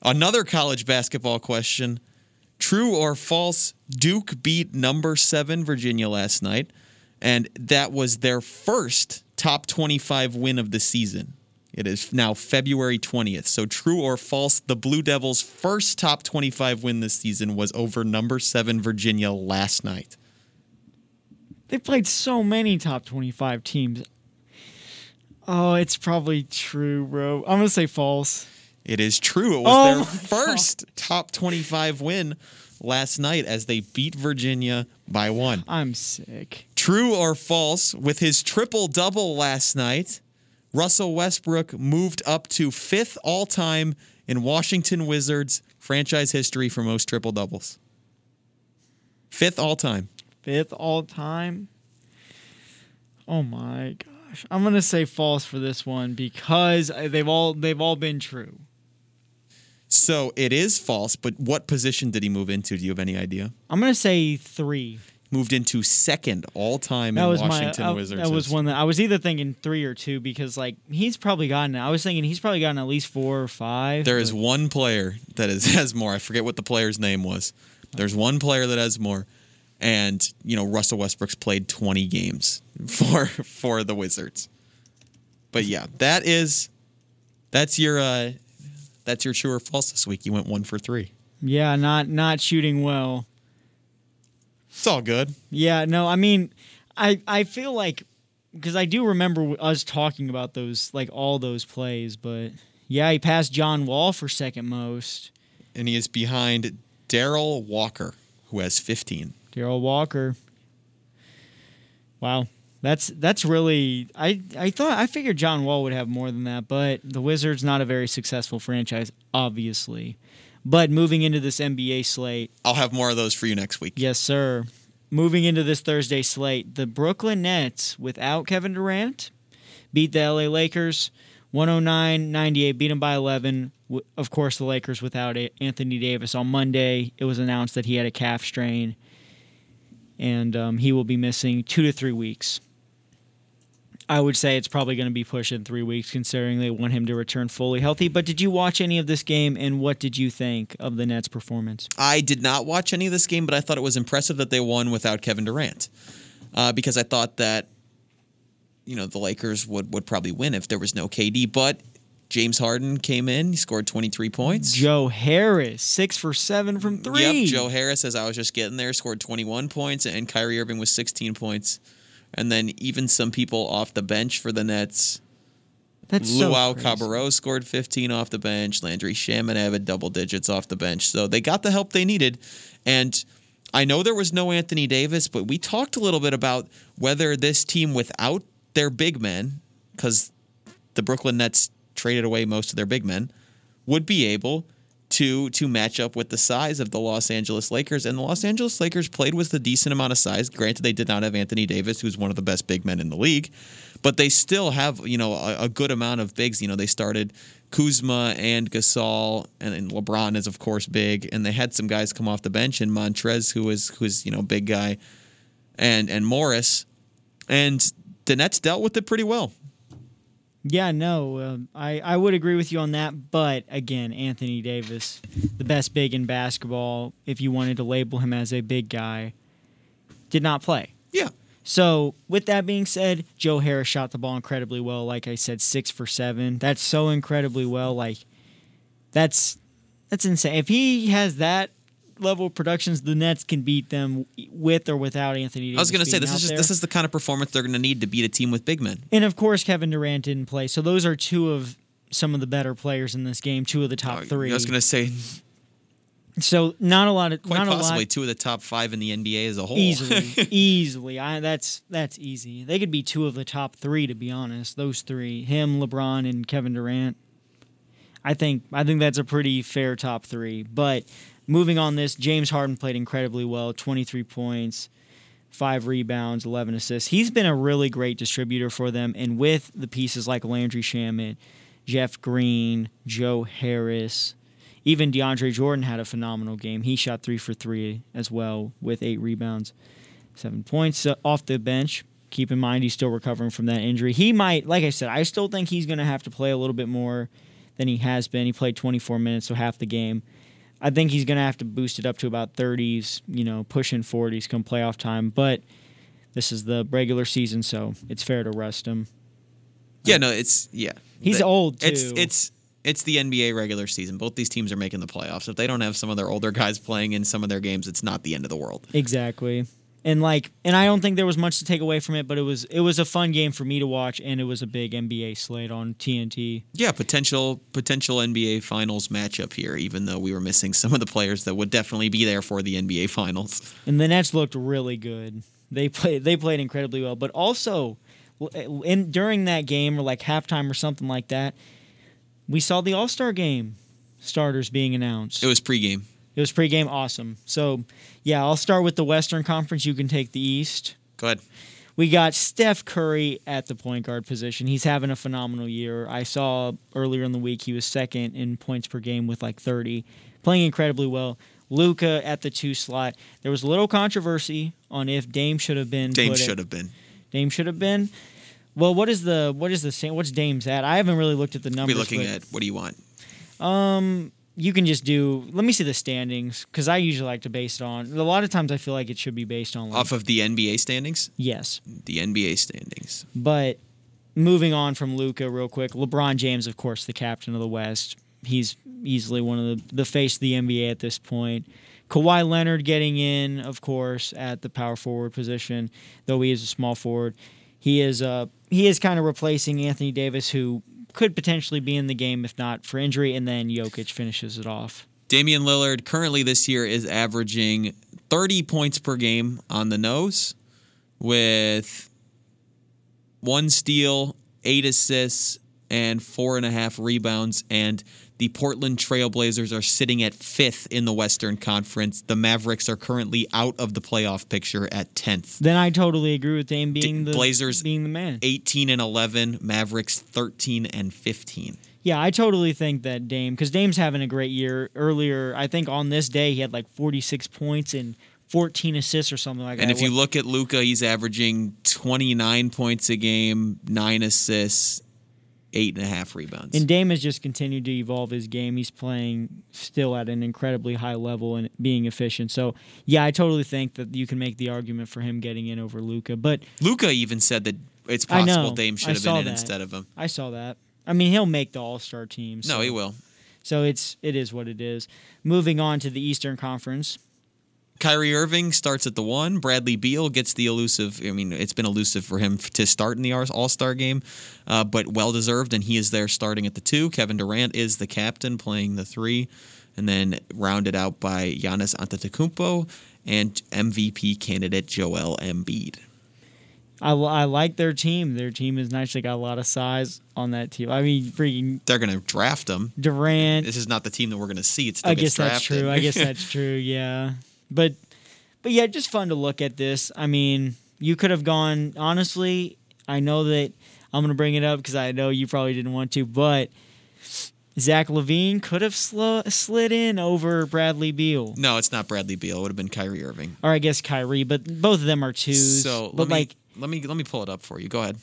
Another college basketball question. True or false, Duke beat number 7 Virginia last night, and that was their first top 25 win of the season. It is now February 20th. So true or false, the Blue Devils' first top 25 win this season was over number 7 Virginia last night. They played so many top 25 teams. Oh, it's probably true, bro. I'm going to say false. It is true. It was their first top 25 win last night as they beat Virginia by 1. I'm sick. True or false, with his triple-double last night, Russell Westbrook moved up to 5th all-time in Washington Wizards franchise history for most triple-doubles. 5th all-time. 5th all-time? Oh, my gosh. I'm going to say false for this one because they've all been true. So it is false, but what position did he move into? Do you have any idea? I'm going to say 3. Moved into 2nd all-time in Washington Wizards. That was one that I was either thinking 3 or 2 because, like, he's probably gotten at least 4 or 5. There is one player that has more. I forget what the player's name was. There's one player that has more. And, you know, Russell Westbrook's played 20 games for the Wizards. But, yeah, that's your... That's your true or false this week. You went 1 for 3. Yeah, not shooting well. It's all good. Yeah, no, I mean, I feel like, because I do remember us talking about those, like all those plays, but yeah, he passed John Wall for second most. And he is behind Darrell Walker, who has 15. Darrell Walker. Wow. That's really I figured John Wall would have more than that, but the Wizards not a very successful franchise, obviously. But moving into this NBA slate, I'll have more of those for you next week. Yes, sir. Moving into this Thursday slate, the Brooklyn Nets without Kevin Durant beat the LA Lakers 109-98, beat them by 11. Of course, the Lakers without Anthony Davis on Monday. It was announced that he had a calf strain, and he will be missing 2 to 3 weeks. I would say it's probably going to be pushing 3 weeks considering they want him to return fully healthy. But did you watch any of this game, and what did you think of the Nets' performance? I did not watch any of this game, but I thought it was impressive that they won without Kevin Durant because I thought that, you know, the Lakers would probably win if there was no KD. But James Harden came in. He scored 23 points. Joe Harris, 6 for 7 from 3. Yep, Joe Harris, as I was just getting there, scored 21 points, and Kyrie Irving was 16 points. And then even some people off the bench for the Nets. That's Luau Cabarrot scored 15 off the bench. Landry Shamet had double digits off the bench. So they got the help they needed. And I know there was no Anthony Davis, but we talked a little bit about whether this team without their big men, because the Brooklyn Nets traded away most of their big men, would be able to match up with the size of the Los Angeles Lakers. And the Los Angeles Lakers played with a decent amount of size. Granted, they did not have Anthony Davis, who's one of the best big men in the league, but they still have, you know, a good amount of bigs. You know, they started Kuzma and Gasol, and LeBron is, of course, big. And they had some guys come off the bench, and Montrez, who is you know, big guy, and Morris. And the Nets dealt with it pretty well. Yeah, no, I would agree with you on that. But, again, Anthony Davis, the best big in basketball, if you wanted to label him as a big guy, did not play. Yeah. So, with that being said, Joe Harris shot the ball incredibly well. Like I said, 6 for 7. That's so incredibly well. Like, that's insane. If he has that level of productions, the Nets can beat them with or without Anthony Davis. I was going to say, this is the kind of performance they're going to need to beat a team with big men. And of course, Kevin Durant didn't play. So those are two of some of the better players in this game. Two of the top three. I was going to say. So not a lot of quite possibly two of the top five in the NBA as a whole. Easily. That's easy. They could be two of the top three, to be honest. Those three, him, LeBron, and Kevin Durant. I think that's a pretty fair top three, but. Moving on this, James Harden played incredibly well, 23 points, 5 rebounds, 11 assists. He's been a really great distributor for them, and with the pieces like Landry Shamet, Jeff Green, Joe Harris, even DeAndre Jordan had a phenomenal game. He shot 3 for 3 as well with 8 rebounds, 7 points off the bench. Keep in mind he's still recovering from that injury. He might, like I said, I still think he's going to have to play a little bit more than he has been. He played 24 minutes, so half the game. I think he's going to have to boost it up to about 30s, you know, pushing 40s come playoff time. But this is the regular season, so it's fair to rest him. Yeah, no, it's yeah. He's old too. It's the NBA regular season. Both these teams are making the playoffs. If they don't have some of their older guys playing in some of their games, it's not the end of the world. Exactly. And I don't think there was much to take away from it, but it was a fun game for me to watch, and it was a big NBA slate on TNT. Yeah, potential NBA Finals matchup here, even though we were missing some of the players that would definitely be there for the NBA Finals. And the Nets looked really good. They played incredibly well, but also during that game or like halftime or something like that, we saw the All-Star game starters being announced. It was pregame. It was pregame awesome. So, yeah, I'll start with the Western Conference. You can take the East. Go ahead. We got Steph Curry at the point guard position. He's having a phenomenal year. I saw earlier in the week he was second in points per game with like 30. Playing incredibly well. Luka at the 2 slot. There was a little controversy on if Dame should have been. Dame should have been. Well, what's Dame's at? I haven't really looked at the numbers. We're looking at what do you want? You can just let me see the standings, because I usually like to base it on, a lot of times I feel like it should be based on. Off of the NBA standings? Yes. The NBA standings. But moving on from Luka real quick, LeBron James, of course, the captain of the West. He's easily one of the face of the NBA at this point. Kawhi Leonard getting in, of course, at the power forward position, though he is a small forward. He is kind of replacing Anthony Davis, who could potentially be in the game if not for injury, and then Jokic finishes it off. Damian Lillard currently this year is averaging 30 points per game on the nose with 1 steal, 8 assists, and 4.5 rebounds, and the Portland Trail Blazers are sitting at 5th in the Western Conference. The Mavericks are currently out of the playoff picture at 10th. Then I totally agree with Dame being the Blazers being the man. 18-11, Mavericks 13-15. Yeah, I totally think that Dame, because Dame's having a great year. Earlier, I think on this day he had like 46 points and 14 assists or something like that. And if you look at Luka, he's averaging 29 points a game, 9 assists. 8.5 rebounds. And Dame has just continued to evolve his game. He's playing still at an incredibly high level and being efficient. So, yeah, I totally think that you can make the argument for him getting in over Luka. But Luka even said that it's possible Dame should have been in instead of him. I saw that. I mean, he'll make the All-Star team. So. No, he will. So it is what it is. Moving on to the Eastern Conference. Kyrie Irving starts at the 1. Bradley Beal gets the elusive. I mean, it's been elusive for him to start in the All-Star game, but well-deserved, and he is there starting at the 2. Kevin Durant is the captain playing the 3, and then rounded out by Giannis Antetokounmpo and MVP candidate Joel Embiid. I like their team. Their team has actually got a lot of size on that team. I mean, freaking... They're going to draft them. Durant. This is not the team that we're going to see. It still gets drafted. I guess that's true, yeah. But yeah, just fun to look at this. I mean, you could have gone... Honestly, I know that I'm going to bring it up because I know you probably didn't want to, but... Zach LaVine could have slid in over Bradley Beal. No, it's not Bradley Beal. It would have been Kyrie Irving. Or I guess Kyrie, but both of them are twos. So let me pull it up for you. Go ahead.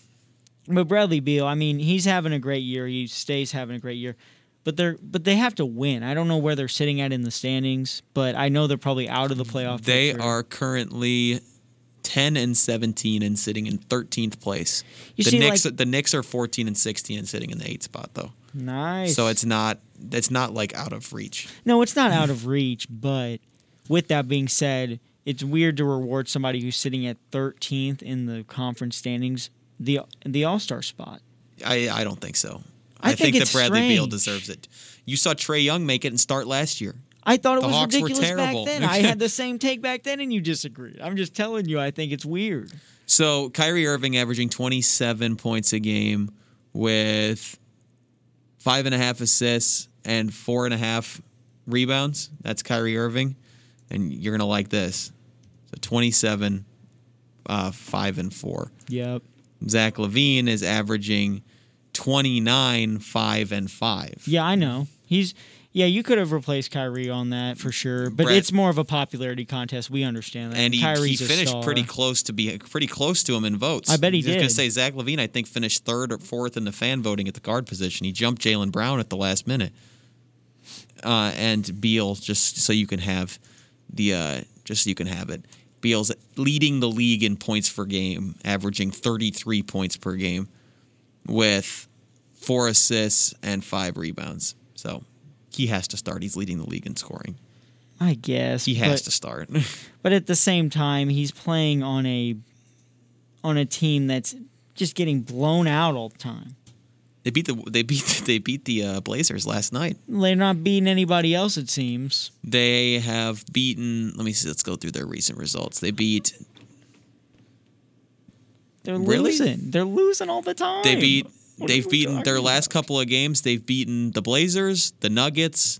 But Bradley Beal, I mean, he's having a great year. He stays having a great year. But they have to win. I don't know where they're sitting at in the standings, but I know they're probably out of the playoff. They are currently 10-17 and sitting in 13th place. The Knicks are 14-16 and sitting in the 8th spot though. Nice. So it's not like out of reach. No, it's not out of reach, but with that being said, it's weird to reward somebody who's sitting at 13th in the conference standings the All-Star spot. I don't think so. I think that Bradley Beal deserves it. You saw Trae Young make it and start last year. I thought the Hawks ridiculous were terrible. Back then. I had the same take back then, and you disagreed. I'm just telling you, I think it's weird. So Kyrie Irving averaging 27 points a game with 5.5 assists and 4.5 rebounds. That's Kyrie Irving, and you're gonna like this. So 27, 5 and 4. Yep. Zach LaVine is averaging 29, 5 and 5. Yeah, I know. Yeah, you could have replaced Kyrie on that for sure, but it's more of a popularity contest. We understand that. And he finished pretty close to him in votes. I bet he did. I was going to say Zach LaVine, I think, finished third or fourth in the fan voting at the guard position. He jumped Jaylen Brown at the last minute, and Beal. Just so you can have it. Beal's leading the league in points per game, averaging 33 points per game, with 4 assists and 5 rebounds. So. He has to start. He's leading the league in scoring. I guess he has to start. But at the same time, he's playing on a team that's just getting blown out all the time. They beat the Blazers last night. They're not beating anybody else, it seems. They have beaten. Let me see. Let's go through their recent results. They beat. They're losing. Really? They're losing all the time. They've beaten their last couple of games. They've beaten the Blazers, the Nuggets,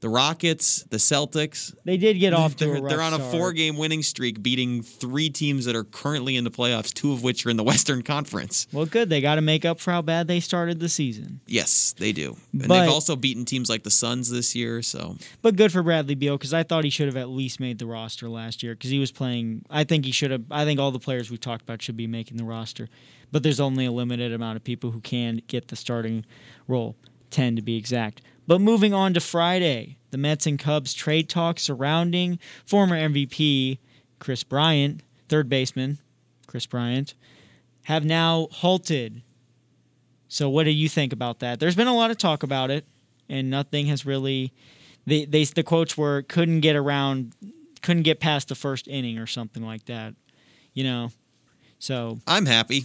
the Rockets, the Celtics. They did get off to a rough start. They're on a 4-game winning streak, beating 3 teams that are currently in the playoffs, 2 of which are in the Western Conference. Well, good. They got to make up for how bad they started the season. Yes, they do. And they've also beaten teams like the Suns this year. So, but good for Bradley Beal, because I thought he should have at least made the roster last year, because he was playing. I think all the players we talked about should be making the roster. But there's only a limited amount of people who can get the starting role, 10 to be exact. But moving on to Friday, the Mets and Cubs trade talk surrounding former MVP Kris Bryant, third baseman Kris Bryant, have now halted. So what do you think about that? There's been a lot of talk about it, and nothing has really. The quotes were couldn't get past the first inning or something like that, you know. So I'm happy.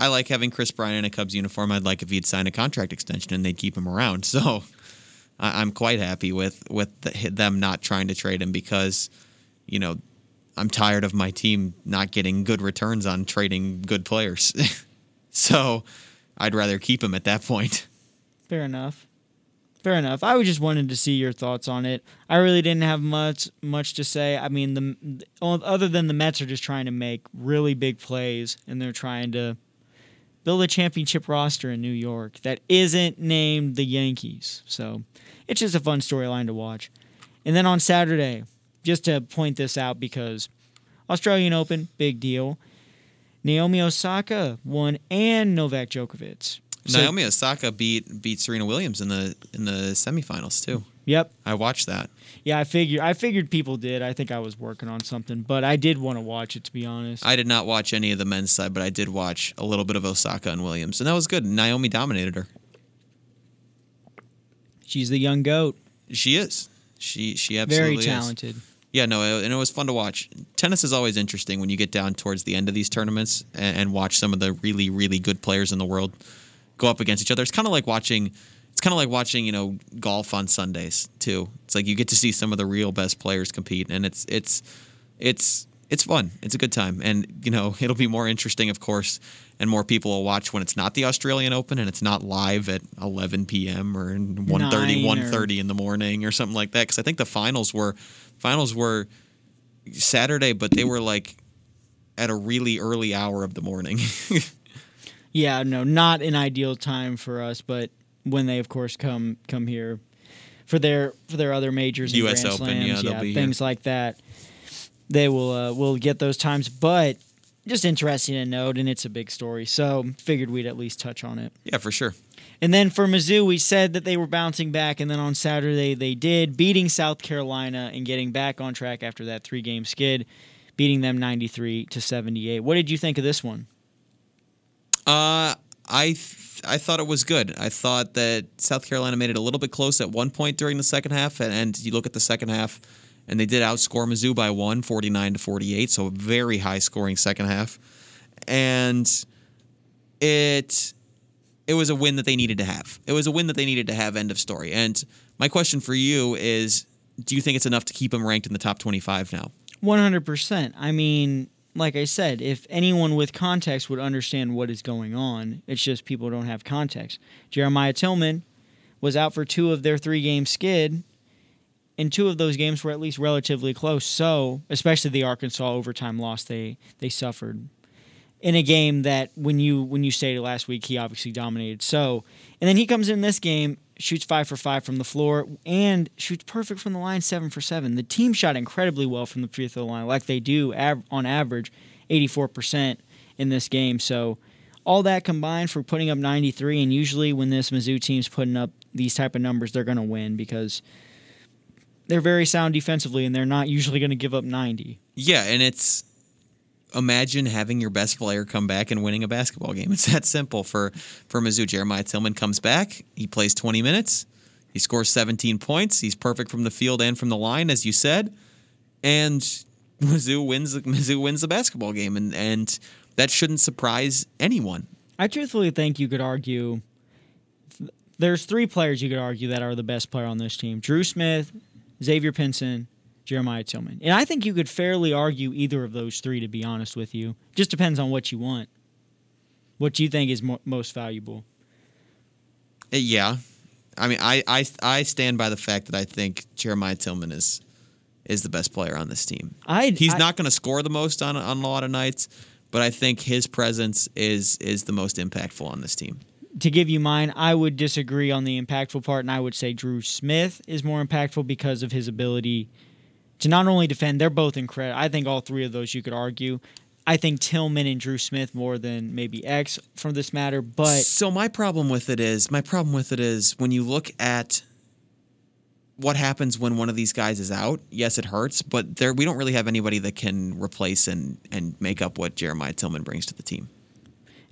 I like having Kris Bryant in a Cubs uniform. I'd like if he'd sign a contract extension and they'd keep him around. So I'm quite happy with them not trying to trade him, because, you know, I'm tired of my team not getting good returns on trading good players. So I'd rather keep him at that point. Fair enough. I just wanted to see your thoughts on it. I really didn't have much to say. I mean, other than the Mets are just trying to make really big plays, and they're trying to build a championship roster in New York that isn't named the Yankees. So it's just a fun storyline to watch. And then on Saturday, just to point this out, because Australian Open, big deal. Naomi Osaka won, and Novak Djokovic. So, Naomi Osaka beat Serena Williams in the semifinals too. Yep, I watched that. Yeah, I figured people did. I think I was working on something, but I did want to watch it, to be honest. I did not watch any of the men's side, but I did watch a little bit of Osaka and Williams, and that was good. Naomi dominated her. She's the young goat. She is. She absolutely is. Very talented. Yeah, no, and it was fun to watch. Tennis is always interesting when you get down towards the end of these tournaments and watch some of the really, really good players in the world go up against each other. It's kind of like watching. It's kind of like watching, you know, golf on Sundays too. It's like you get to see some of the real best players compete, and it's it's fun. It's a good time. And, you know, it'll be more interesting, of course, and more people will watch when it's not the Australian Open and it's not live at 11 p.m. or 1:30 in the morning or something like that. Because I think the finals were Saturday, but they were, like, at a really early hour of the morning. Yeah, no, not an ideal time for us, but when they, of course, come here for their other majors and US Grand Open, Slams, things here. Like that, they will get those times. But just interesting to note, and it's a big story, so figured we'd at least touch on it. Yeah, for sure. And then for Mizzou, we said that they were bouncing back, and then on Saturday they did, beating South Carolina and getting back on track after that 3-game skid, beating them 93-78. What did you think of this one? I thought it was good. I thought that South Carolina made it a little bit close at one point during the second half, and you look at the second half, and they did outscore Mizzou by 1, 49-48, so a very high-scoring second half. And it was a win that they needed to have. It was a win that they needed to have, end of story. And my question for you is, do you think it's enough to keep them ranked in the top 25 now? 100%. I mean, like I said, if anyone with context would understand what is going on, it's just people don't have context. Jeremiah Tillman was out for 2 of their 3-game skid, and 2 of those games were at least relatively close. So, especially the Arkansas overtime loss they suffered in a game that when you stated last week, he obviously dominated. So, and then he comes in this game, shoots 5 for 5 from the floor, and shoots perfect from the line, 7 for 7. The team shot incredibly well from the free throw line, like they do on average, 84% in this game. So all that combined for putting up 93, and usually when this Mizzou team's putting up these type of numbers, they're going to win because they're very sound defensively, and they're not usually going to give up 90. Yeah, and it's... imagine having your best player come back and winning a basketball game. It's that simple for Mizzou. Jeremiah Tillman comes back. He plays 20 minutes. He scores 17 points. He's perfect from the field and from the line, as you said. And Mizzou wins the basketball game, and that shouldn't surprise anyone. I truthfully think you could argue there's 3 players you could argue that are the best player on this team. Dru Smith, Xavier Pinson, Jeremiah Tillman. And I think you could fairly argue either of those 3, to be honest with you. Just depends on what you want. What you think is most valuable. Yeah. I mean, I stand by the fact that I think Jeremiah Tillman is the best player on this team. He's not going to score the most on a lot of nights, but I think his presence is the most impactful on this team. To give you mine, I would disagree on the impactful part, and I would say Dru Smith is more impactful because of his ability to not only defend, they're both incredible. I think all 3 of those you could argue. I think Tillman and Dru Smith more than maybe X from this matter. But so my problem with it is when you look at what happens when one of these guys is out. Yes, it hurts, but we don't really have anybody that can replace and make up what Jeremiah Tillman brings to the team.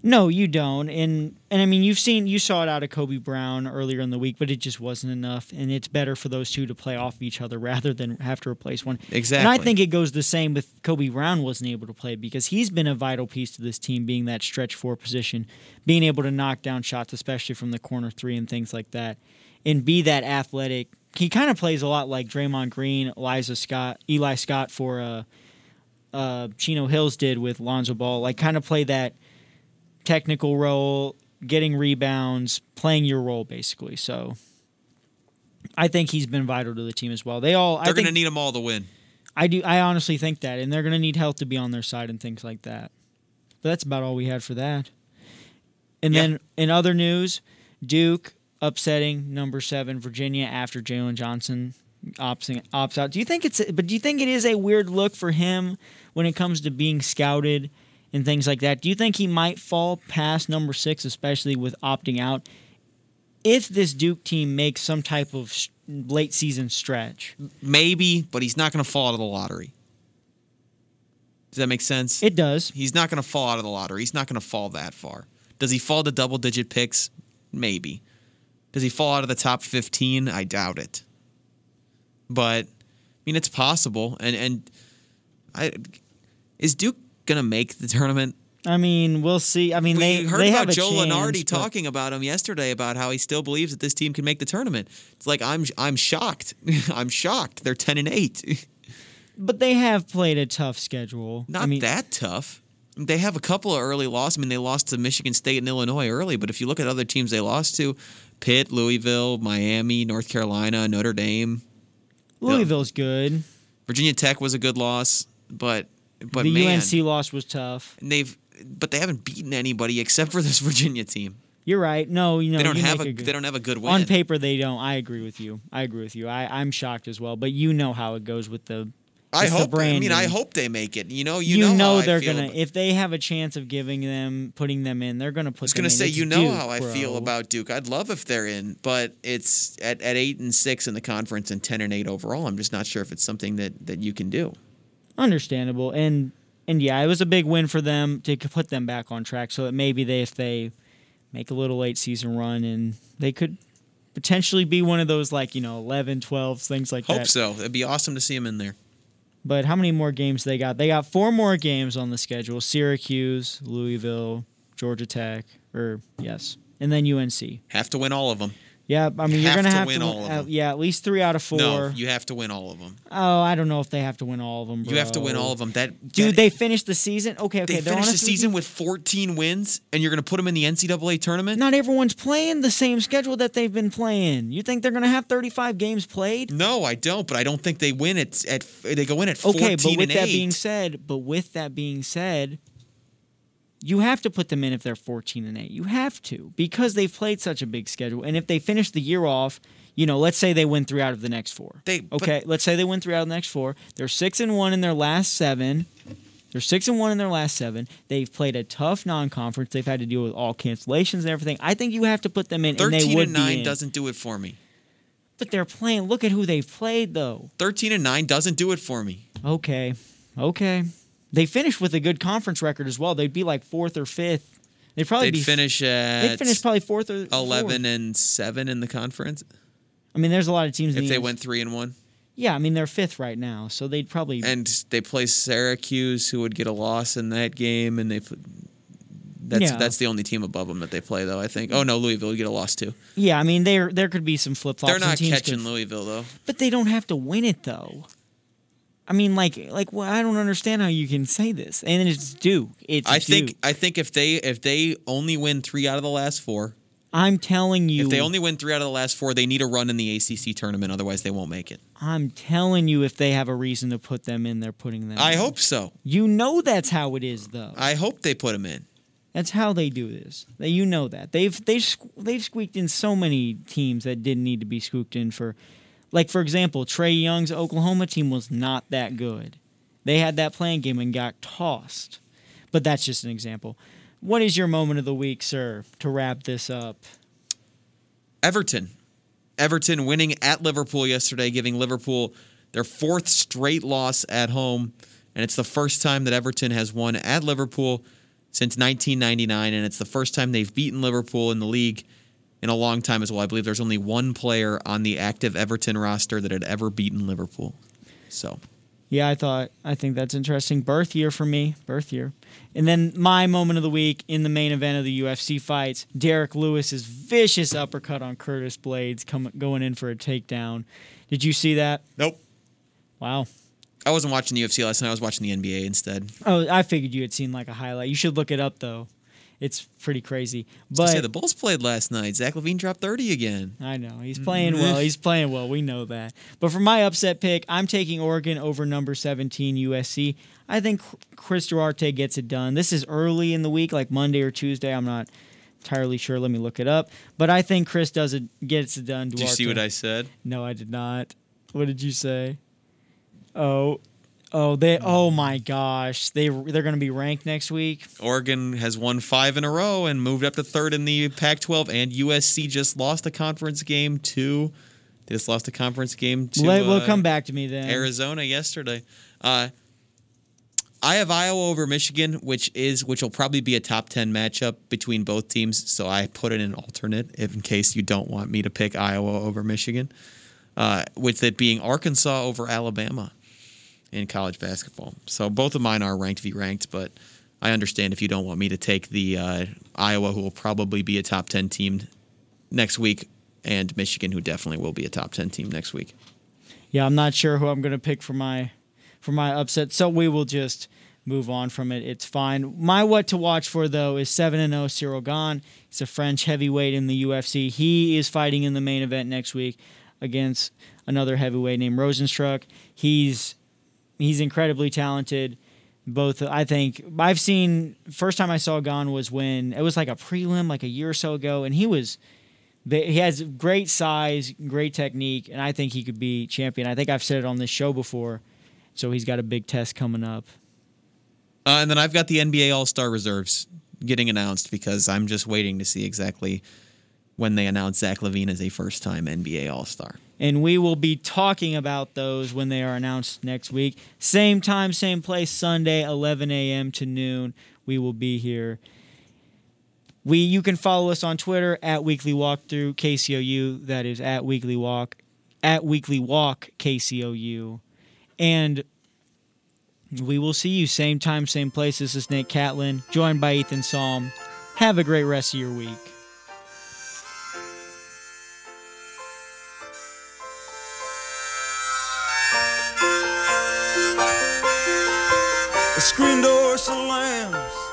No, you don't. And I mean, you saw it out of Kobe Brown earlier in the week, but it just wasn't enough. And it's better for those 2 to play off each other rather than have to replace one. Exactly. And I think it goes the same with Kobe Brown wasn't able to play because he's been a vital piece to this team, being that stretch 4 position, being able to knock down shots, especially from the corner 3 and things like that, and be that athletic. He kind of plays a lot like Draymond Green, Eli Scott for Chino Hills did with Lonzo Ball, like kind of play that technical role, getting rebounds, playing your role basically. So I think he's been vital to the team as well. They're going to need them all to win. I do. I honestly think that, and they're going to need help to be on their side and things like that. But that's about all we had for that. And then in other news, Duke upsetting number 7 Virginia after Jalen Johnson opts out. Do you think it is a weird look for him when it comes to being scouted and things like that? Do you think he might fall past number 6, especially with opting out, if this Duke team makes some type of late season stretch? Maybe, but he's not going to fall out of the lottery. Does that make sense? It does. He's not going to fall out of the lottery. He's not going to fall that far. Does he fall to double-digit picks? Maybe. Does he fall out of the top 15? I doubt it. But, I mean, it's possible. Is Duke going to make the tournament? I mean, we'll see. I mean, we heard about Joe Lunardi talking about him yesterday about how he still believes that this team can make the tournament. It's like I'm shocked. I'm shocked. They're 10-8. But they have played a tough schedule. Not that tough. They have a couple of early losses. I mean, they lost to Michigan State and Illinois early, but if you look at other teams they lost to, Pitt, Louisville, Miami, North Carolina, Notre Dame. Louisville's good. Virginia Tech was a good loss, but the UNC loss was tough. And they haven't beaten anybody except for this Virginia team. You're right. No, you know they don't have a good win. On paper, they don't. I agree with you. I'm shocked as well. But you know how it goes with the. I hope they make it. You know they're gonna. If they have a chance of putting them in, they're gonna put. I was gonna say, I feel about Duke. I'd love if they're in, but it's at 8-6 in the conference and 10-8 overall. I'm just not sure if it's something that you can do. Understandable, and yeah, it was a big win for them to put them back on track, so that maybe if they make a little late season run, and they could potentially be one of those 11, 12, things like that. Hope so. It'd be awesome to see them in there. But how many more games they got? They got 4 more games on the schedule. Syracuse, Louisville, Georgia Tech, and then UNC. Have to win all of them. Yeah, I mean, you're going to have to win all of them. Yeah, at least 3 out of 4. No, you have to win all of them. Oh, I don't know if they have to win all of them, bro. You have to win all of them. Dude, they finished the season? Okay. They finished the season with 14 wins, and you're going to put them in the NCAA tournament? Not everyone's playing the same schedule that they've been playing. You think they're going to have 35 games played? No, I don't, but I don't think they win. They go in at 14 and 8. Okay, but with that being said... You have to put them in if they're 14-8. You have to, because they've played such a big schedule. And if they finish the year off, let's say they win 3 out of the next 4. Let's say they win 3 out of the next 4. They're 6-1 in their last 7. They've played a tough non-conference. They've had to deal with all cancellations and everything. I think you have to put them in. 13-9 doesn't do it for me. But they're playing. Look at who they've played, though. 13-9 doesn't do it for me. Okay. They finished with a good conference record as well. They'd be 4th or 5th. They'd finish probably 4th or 5th. 11-7 in the conference. I mean, there's a lot of teams. If they went 3-1. Yeah, I mean they're 5th right now, so they'd probably. And they play Syracuse, who would get a loss in that game, and that's the only team above them that they play, though, I think. Oh no, Louisville would get a loss too. Yeah, I mean there could be some flip flops. They're not catching Louisville though. But they don't have to win it though. I mean, I don't understand how you can say this. And it's Duke. I think if they only win 3 out of the last 4, I'm telling you, if they only win 3 out of the last 4, they need a run in the ACC tournament. Otherwise, they won't make it. I'm telling you, if they have a reason to put them in, they're putting them in. I hope so. That's how it is, though. I hope they put them in. That's how they do this. That they've squeaked in so many teams that didn't need to be squeaked in for. For example, Trey Young's Oklahoma team was not that good. They had that playing game and got tossed. But that's just an example. What is your moment of the week, sir, to wrap this up? Everton winning at Liverpool yesterday, giving Liverpool their 4th straight loss at home. And it's the first time that Everton has won at Liverpool since 1999. And it's the first time they've beaten Liverpool in the league in a long time as well. I believe there's only one player on the active Everton roster that had ever beaten Liverpool. So, yeah, I think that's interesting. Birth year for me. And then my moment of the week in the main event of the UFC fights, Derek Lewis's vicious uppercut on Curtis Blades going in for a takedown. Did you see that? Nope. Wow. I wasn't watching the UFC last night. I was watching the NBA instead. Oh, I figured you had seen a highlight. You should look it up though. It's pretty crazy. But the Bulls played last night. Zach LaVine dropped 30 again. I know. He's playing well. We know that. But for my upset pick, I'm taking Oregon over number 17, USC. I think Chris Duarte gets it done. This is early in the week, Monday or Tuesday. I'm not entirely sure. Let me look it up. But I think Chris gets it done. Duarte. Did you see what I said? No, I did not. What did you say? Oh my gosh! They're going to be ranked next week. Oregon has won 5 in a row and moved up to 3rd in the Pac-12. And USC just lost a conference game to. We'll come back to me then. Arizona yesterday. I have Iowa over Michigan, which will probably be a top 10 matchup between both teams. So I put in an alternate in case you don't want me to pick Iowa over Michigan, with it being Arkansas over Alabama in college basketball. So both of mine are ranked v. ranked, but I understand if you don't want me to take the Iowa, who will probably be a top 10 team next week, and Michigan, who definitely will be a top 10 team next week. Yeah, I'm not sure who I'm going to pick for my for my upset, so we will just move on from it. It's fine. My what to watch for, though, is 7-0 Cyril Gane. He's a French heavyweight in the UFC. He is fighting in the main event next week against another heavyweight named Rozenstruik. He's incredibly talented. Both, I think, I've seen, first time I saw Gane was when, it was like a prelim, like a year or so ago, and he has great size, great technique, and I think he could be champion. I think I've said it on this show before, so he's got a big test coming up. And then I've got the NBA All-Star reserves getting announced because I'm just waiting to see exactly when they announce Zach LaVine as a first-time NBA All-Star. And we will be talking about those when they are announced next week. Same time, same place, Sunday, 11 a.m. to noon. We will be here. You can follow us on Twitter at Weekly Walkthrough KCOU. That is at Weekly Walk KCOU. And we will see you same time, same place. This is Nick Catlin, joined by Ethan Salm. Have a great rest of your week. The screen door slams.